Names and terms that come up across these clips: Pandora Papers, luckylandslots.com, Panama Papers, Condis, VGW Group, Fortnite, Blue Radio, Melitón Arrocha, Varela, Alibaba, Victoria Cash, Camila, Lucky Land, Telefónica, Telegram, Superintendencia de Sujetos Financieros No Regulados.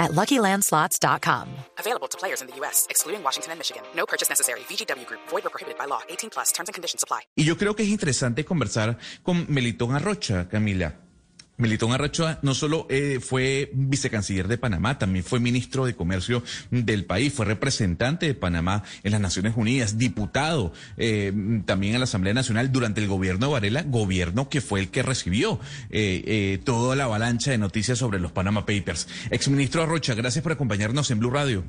at luckylandslots.com. Available to players in the U.S., excluding Washington and Michigan. No purchase necessary. VGW Group. Void or prohibited by law. 18+. Terms and conditions apply. Y yo creo que es interesante conversar con Melitón Arrocha, Camila. Melitón Arrocha no solo fue vicecanciller de Panamá, también fue ministro de Comercio del país, fue representante de Panamá en las Naciones Unidas, diputado también a la Asamblea Nacional durante el gobierno de Varela, gobierno que fue el que recibió toda la avalancha de noticias sobre los Panama Papers. Exministro Arrocha, gracias por acompañarnos en Blue Radio.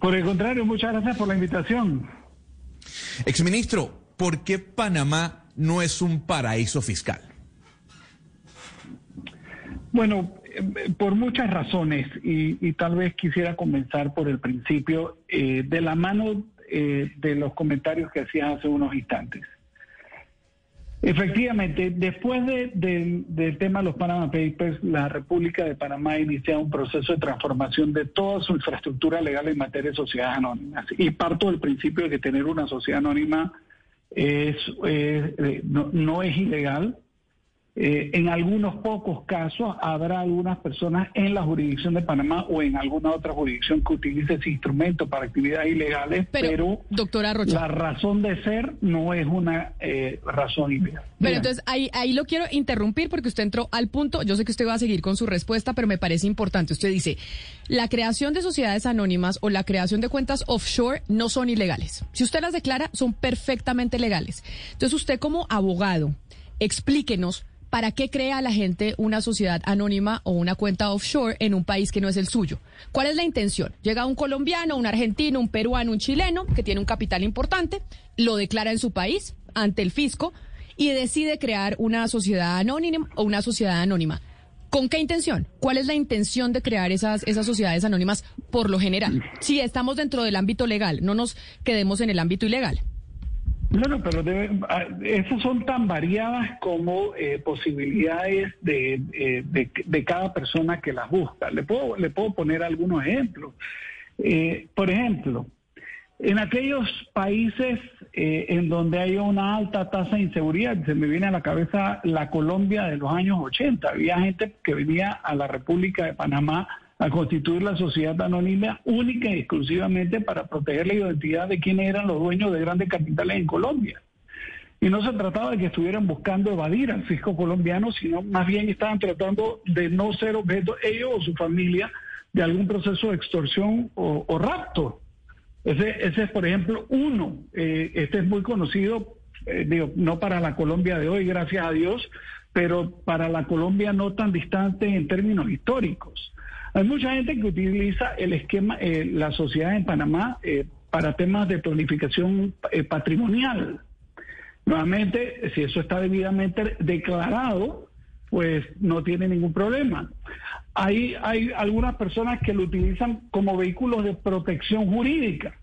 Por el contrario, muchas gracias por la invitación. Exministro, ¿por qué Panamá no es un paraíso fiscal? Bueno, por muchas razones y tal vez quisiera comenzar por el principio, de la mano de los comentarios que hacías hace unos instantes. Efectivamente, después del tema de los Panama Papers, la República de Panamá ha iniciado un proceso de transformación de toda su infraestructura legal en materia de sociedades anónimas. Y parto del principio de que tener una sociedad anónima no es ilegal. En algunos pocos casos habrá algunas personas en la jurisdicción de Panamá o en alguna otra jurisdicción que utilice ese instrumento para actividades ilegales, pero doctora Arrocha, la razón de ser no es una razón ilegal. Pero entonces ahí lo quiero interrumpir porque usted entró al punto. Yo sé que usted va a seguir con su respuesta, pero me parece importante. Usted dice, la creación de sociedades anónimas o la creación de cuentas offshore no son ilegales. Si usted las declara, son perfectamente legales. Entonces usted como abogado, explíquenos, ¿para qué crea la gente una sociedad anónima o una cuenta offshore en un país que no es el suyo? ¿Cuál es la intención? Llega un colombiano, un argentino, un peruano, un chileno que tiene un capital importante, lo declara en su país ante el fisco y decide crear una sociedad anónima o una sociedad anónima. ¿Con qué intención? ¿Cuál es la intención de crear esas sociedades anónimas por lo general? Si estamos dentro del ámbito legal, no nos quedemos en el ámbito ilegal. Bueno, pero esas son tan variadas como posibilidades de cada persona que las busca. Le puedo poner algunos ejemplos. Por ejemplo, en aquellos países en donde hay una alta tasa de inseguridad, se me viene a la cabeza la Colombia de los años 80. Había gente que venía a la República de Panamá a constituir la sociedad anónima única y exclusivamente para proteger la identidad de quienes eran los dueños de grandes capitales en Colombia. Y no se trataba de que estuvieran buscando evadir al fisco colombiano, sino más bien estaban tratando de no ser objeto, ellos o su familia, de algún proceso de extorsión o rapto. Ese es, por ejemplo, uno. Este es muy conocido, no para la Colombia de hoy, gracias a Dios, pero para la Colombia no tan distante en términos históricos. Hay mucha gente que utiliza el esquema, la sociedad en Panamá, para temas de planificación patrimonial. Nuevamente, si eso está debidamente declarado, pues no tiene ningún problema. Hay algunas personas que lo utilizan como vehículos de protección jurídica.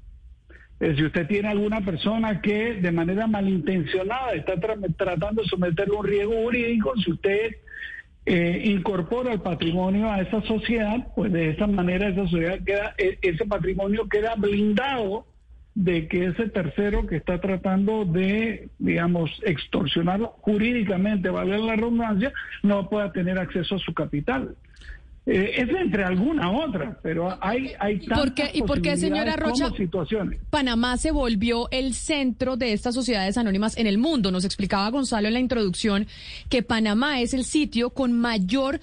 Si usted tiene alguna persona que de manera malintencionada está tratando de someterle a un riesgo jurídico, si usted incorpora el patrimonio a esa sociedad, pues de esa manera esa sociedad queda, ese patrimonio queda blindado de que ese tercero que está tratando de, digamos, extorsionar jurídicamente, valga la redundancia, no pueda tener acceso a su capital. Es entre alguna otra, pero hay tantas posibilidades. ¿Y por qué, señora Arrocha, Panamá se volvió el centro de estas sociedades anónimas en el mundo? Nos explicaba Gonzalo en la introducción que Panamá es el sitio con mayor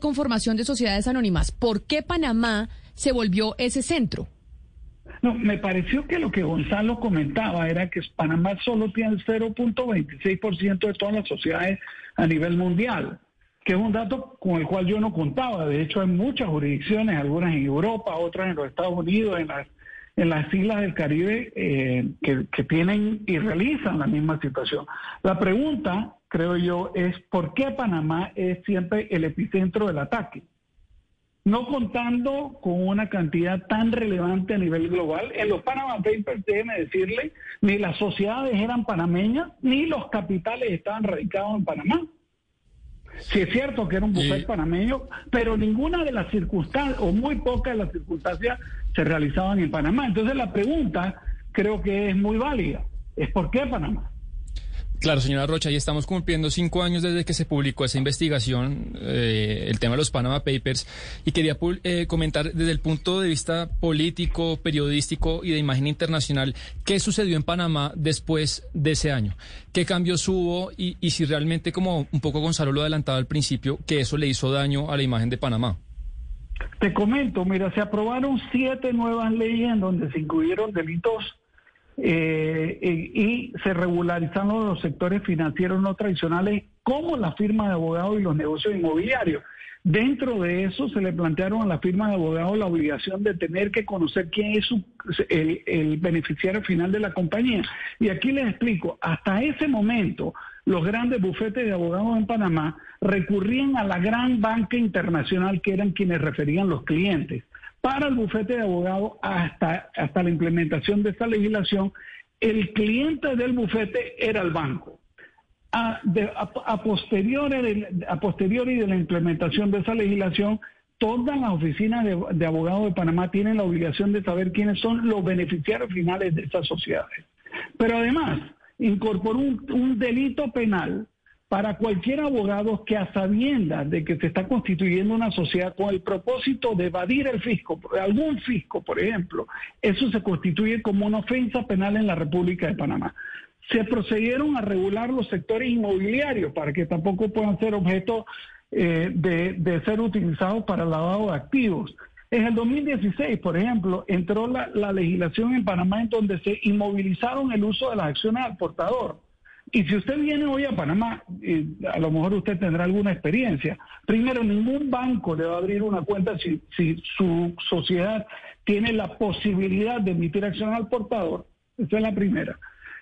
conformación de sociedades anónimas. ¿Por qué Panamá se volvió ese centro? No, me pareció que lo que Gonzalo comentaba era que Panamá solo tiene el 0.26% de todas las sociedades a nivel mundial, que es un dato con el cual yo no contaba. De hecho, hay muchas jurisdicciones, algunas en Europa, otras en los Estados Unidos, en las islas del Caribe, que tienen y realizan la misma situación. La pregunta, creo yo, es ¿por qué Panamá es siempre el epicentro del ataque? no contando con una cantidad tan relevante a nivel global. En los Panama Papers, déjeme decirle, ni las sociedades eran panameñas, ni los capitales estaban radicados en Panamá. Sí es cierto que era un bufete panameño, pero ninguna de las circunstancias, o muy pocas de las circunstancias, se realizaban en Panamá. Entonces la pregunta creo que es muy válida. ¿Es por qué Panamá? Claro, señora Arrocha, ya estamos cumpliendo 5 años desde que se publicó esa investigación, el tema de los Panama Papers, y quería comentar desde el punto de vista político, periodístico y de imagen internacional, ¿qué sucedió en Panamá después de ese año? ¿Qué cambios hubo? Y si realmente, como un poco Gonzalo lo adelantaba al principio, que eso le hizo daño a la imagen de Panamá. Te comento, mira, se aprobaron 7 nuevas leyes en donde se incluyeron delitos y se regularizaron los sectores financieros no tradicionales como la firma de abogados y los negocios inmobiliarios. Dentro de eso se le plantearon a la firma de abogados la obligación de tener que conocer quién es el beneficiario final de la compañía. Y aquí les explico, hasta ese momento los grandes bufetes de abogados en Panamá recurrían a la gran banca internacional que eran quienes referían los clientes. Para el bufete de abogados, hasta la implementación de esta legislación, el cliente del bufete era el banco. A posteriori de la implementación de esa legislación, todas las oficinas de abogados de Panamá tienen la obligación de saber quiénes son los beneficiarios finales de estas sociedades. Pero además, incorporó un delito penal para cualquier abogado que, a sabiendas de que se está constituyendo una sociedad con el propósito de evadir el fisco, algún fisco, por ejemplo, eso se constituye como una ofensa penal en la República de Panamá. Se procedieron a regular los sectores inmobiliarios para que tampoco puedan ser objeto de ser utilizados para lavado de activos. En el 2016, por ejemplo, entró la legislación en Panamá en donde se inmovilizaron el uso de las acciones al portador. Y si usted viene hoy a Panamá, a lo mejor usted tendrá alguna experiencia. Primero, ningún banco le va a abrir una cuenta si su sociedad tiene la posibilidad de emitir acción al portador. Esa es la primera.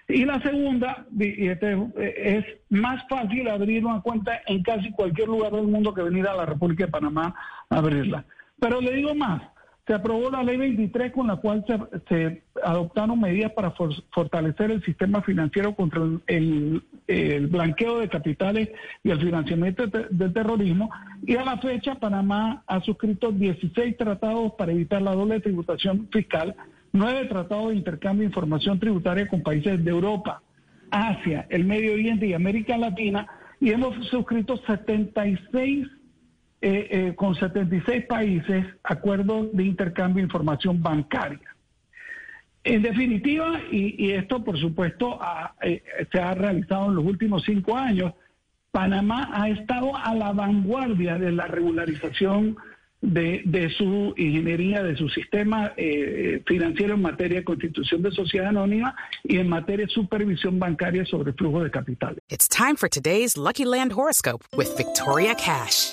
Y la segunda, es más fácil abrir una cuenta en casi cualquier lugar del mundo que venir a la República de Panamá a abrirla. Pero le digo más. Se aprobó la Ley 23 con la cual se adoptaron medidas para fortalecer el sistema financiero contra el blanqueo de capitales y el financiamiento del terrorismo. Y a la fecha, Panamá ha suscrito 16 tratados para evitar la doble tributación fiscal, 9 tratados de intercambio de información tributaria con países de Europa, Asia, el Medio Oriente y América Latina, y hemos suscrito 76 países, acuerdos de intercambio de información bancaria. En definitiva, y esto por supuesto se ha realizado en los últimos 5 años, Panamá ha estado a la vanguardia de la regularización de su ingeniería, de su sistema financiero en materia de constitución de sociedad anónima y en materia de supervisión bancaria sobre flujo de capitales. It's time for today's Lucky Land horoscope with Victoria Cash.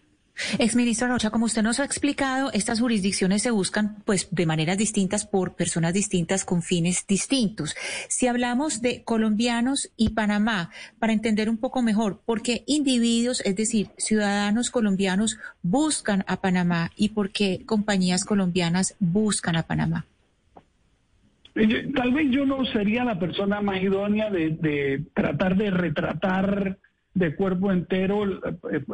Exministro Arrocha, como usted nos ha explicado, estas jurisdicciones se buscan pues de maneras distintas por personas distintas con fines distintos. Si hablamos de colombianos y Panamá, para entender un poco mejor, ¿por qué individuos, es decir, ciudadanos colombianos buscan a Panamá y por qué compañías colombianas buscan a Panamá? Tal vez yo no sería la persona más idónea de tratar de retratar de cuerpo entero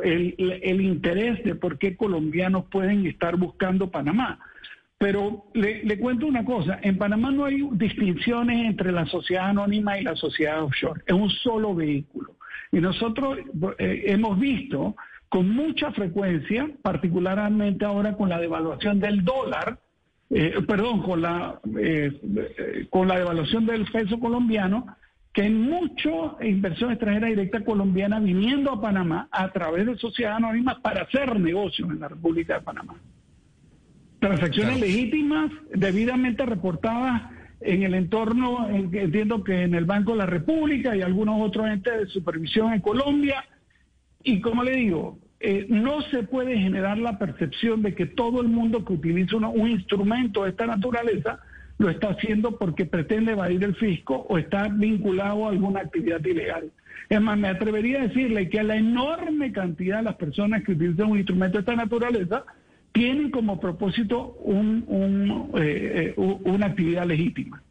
el interés de por qué colombianos pueden estar buscando Panamá. Pero le cuento una cosa, en Panamá no hay distinciones entre la sociedad anónima y la sociedad offshore, es un solo vehículo. Y nosotros hemos visto con mucha frecuencia, particularmente ahora con la devaluación del dólar, con la devaluación del peso colombiano, que hay mucha inversión extranjera directa colombiana viniendo a Panamá a través de sociedades anónimas para hacer negocios en la República de Panamá. Transacciones legítimas, debidamente reportadas en el entorno, entiendo que en el Banco de la República y algunos otros entes de supervisión en Colombia. Y como le digo, no se puede generar la percepción de que todo el mundo que utiliza un instrumento de esta naturaleza lo está haciendo porque pretende evadir el fisco o está vinculado a alguna actividad ilegal. Es más, me atrevería a decirle que a la enorme cantidad de las personas que utilizan un instrumento de esta naturaleza tienen como propósito una actividad legítima.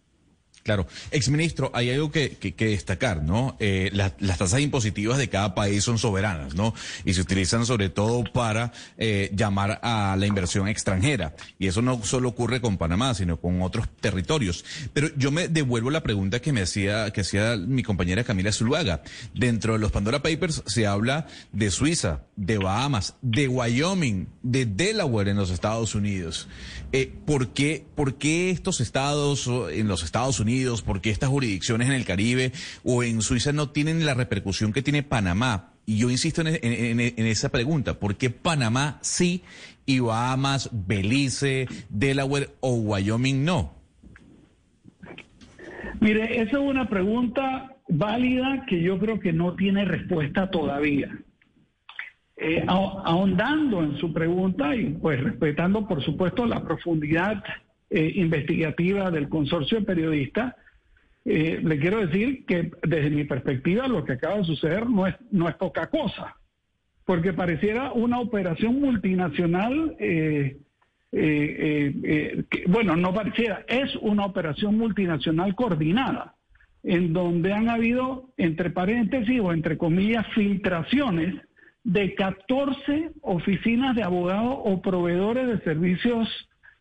Claro. Exministro, hay algo que destacar, ¿no? Las tasas impositivas de cada país son soberanas, ¿no? Y se utilizan sobre todo para llamar a la inversión extranjera. Y eso no solo ocurre con Panamá, sino con otros territorios. Pero yo me devuelvo la pregunta que hacía mi compañera Camila Zuluaga. Dentro de los Pandora Papers se habla de Suiza, de Bahamas, de Wyoming, de Delaware en los Estados Unidos. ¿Por qué estos estados en los Estados Unidos, por qué estas jurisdicciones en el Caribe o en Suiza no tienen la repercusión que tiene Panamá? Y yo insisto en esa pregunta, ¿por qué Panamá sí y Bahamas, Belice, Delaware o Wyoming no? Mire, esa es una pregunta válida que yo creo que no tiene respuesta todavía. Ahondando en su pregunta y pues respetando por supuesto la profundidad investigativa del consorcio de periodistas, le quiero decir que desde mi perspectiva lo que acaba de suceder no es poca cosa, porque pareciera una operación multinacional, es una operación multinacional coordinada, en donde han habido, entre paréntesis o entre comillas, filtraciones de 14 oficinas de abogados o proveedores de servicios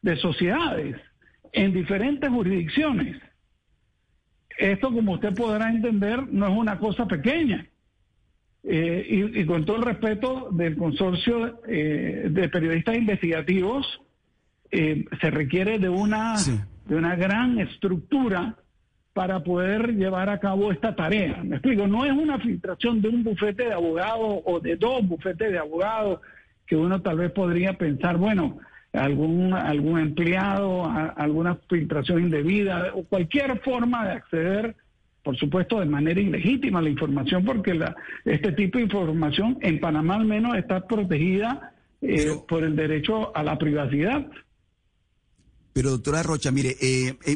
de sociedades en diferentes jurisdicciones. Esto, como usted podrá entender, no es una cosa pequeña. Y con todo el respeto del consorcio de periodistas investigativos, se requiere de una gran estructura para poder llevar a cabo esta tarea. Me explico, no es una filtración de un bufete de abogados o de dos bufetes de abogados que uno tal vez podría pensar, bueno, algún empleado, alguna filtración indebida o cualquier forma de acceder, por supuesto, de manera ilegítima a la información, porque este tipo de información en Panamá al menos está protegida por el derecho a la privacidad. Pero doctora Arrocha, mire,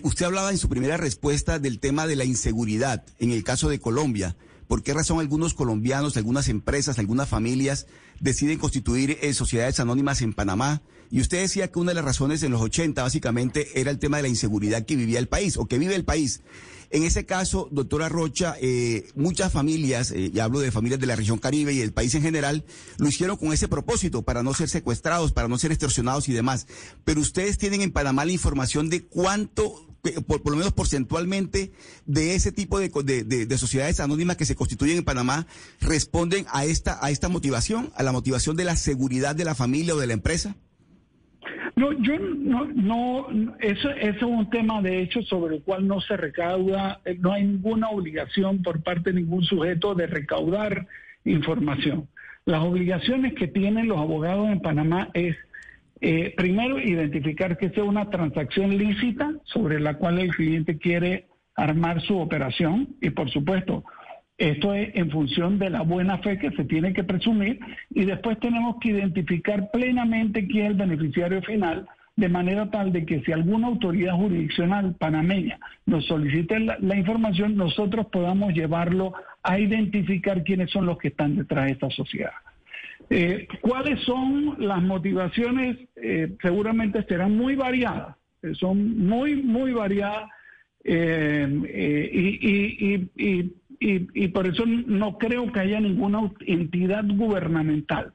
usted hablaba en su primera respuesta del tema de la inseguridad en el caso de Colombia. ¿Por qué razón algunos colombianos, algunas empresas, algunas familias deciden constituir sociedades anónimas en Panamá? Y usted decía que una de las razones en los 80 básicamente era el tema de la inseguridad que vivía el país o que vive el país. En ese caso, doctora Arrocha, muchas familias, ya hablo de familias de la región Caribe y del país en general, lo hicieron con ese propósito, para no ser secuestrados, para no ser extorsionados y demás. Pero ustedes tienen en Panamá la información de cuánto, por lo menos porcentualmente, de ese tipo de sociedades anónimas que se constituyen en Panamá responden a esta motivación, a la motivación de la seguridad de la familia o de la empresa. No, eso es un tema de hecho sobre el cual no se recauda, no hay ninguna obligación por parte de ningún sujeto de recaudar información. Las obligaciones que tienen los abogados en Panamá es, primero, identificar que sea una transacción lícita sobre la cual el cliente quiere armar su operación y, por supuesto, esto es en función de la buena fe que se tiene que presumir, y después tenemos que identificar plenamente quién es el beneficiario final, de manera tal de que si alguna autoridad jurisdiccional panameña nos solicite la información, nosotros podamos llevarlo a identificar quiénes son los que están detrás de esta sociedad. ¿Cuáles son las motivaciones? Seguramente serán muy variadas, son muy, muy variadas, y por eso no creo que haya ninguna entidad gubernamental.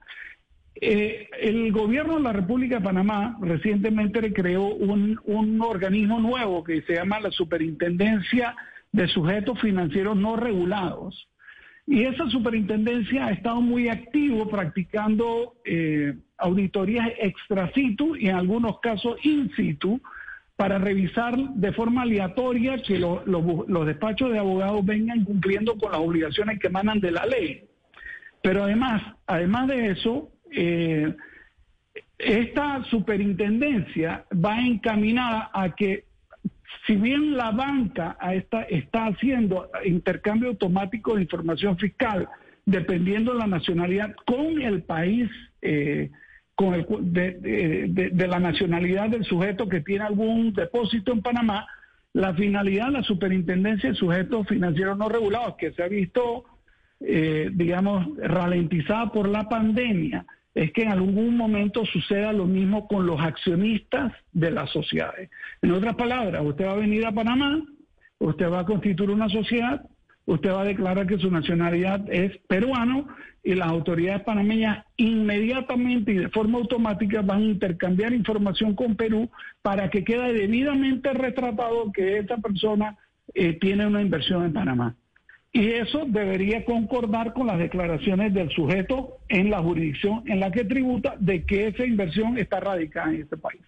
El gobierno de la República de Panamá recientemente creó un organismo nuevo que se llama la Superintendencia de Sujetos Financieros No Regulados. Y esa superintendencia ha estado muy activo practicando auditorías extra situ y en algunos casos in situ, para revisar de forma aleatoria que los despachos de abogados vengan cumpliendo con las obligaciones que emanan de la ley. Pero además de eso, Esta superintendencia va encaminada a que, si bien la banca está haciendo intercambio automático de información fiscal, dependiendo de la nacionalidad, con el país, de la nacionalidad del sujeto que tiene algún depósito en Panamá, la finalidad de la Superintendencia de Sujetos Financieros No Regulados, que se ha visto, ralentizada por la pandemia, es que en algún momento suceda lo mismo con los accionistas de las sociedades. En otras palabras, usted va a venir a Panamá, usted va a constituir una sociedad, usted va a declarar que su nacionalidad es peruano y las autoridades panameñas inmediatamente y de forma automática van a intercambiar información con Perú para que quede debidamente retratado que esta persona tiene una inversión en Panamá. Y eso debería concordar con las declaraciones del sujeto en la jurisdicción en la que tributa de que esa inversión está radicada en este país.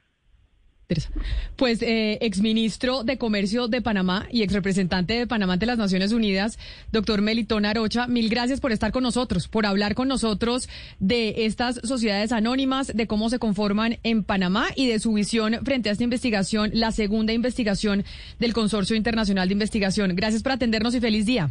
Pues exministro de Comercio de Panamá y exrepresentante de Panamá ante las Naciones Unidas, doctor Melitón Arrocha, mil gracias por estar con nosotros, por hablar con nosotros de estas sociedades anónimas, de cómo se conforman en Panamá y de su visión frente a esta investigación, la segunda investigación del Consorcio Internacional de Investigación. Gracias por atendernos y feliz día.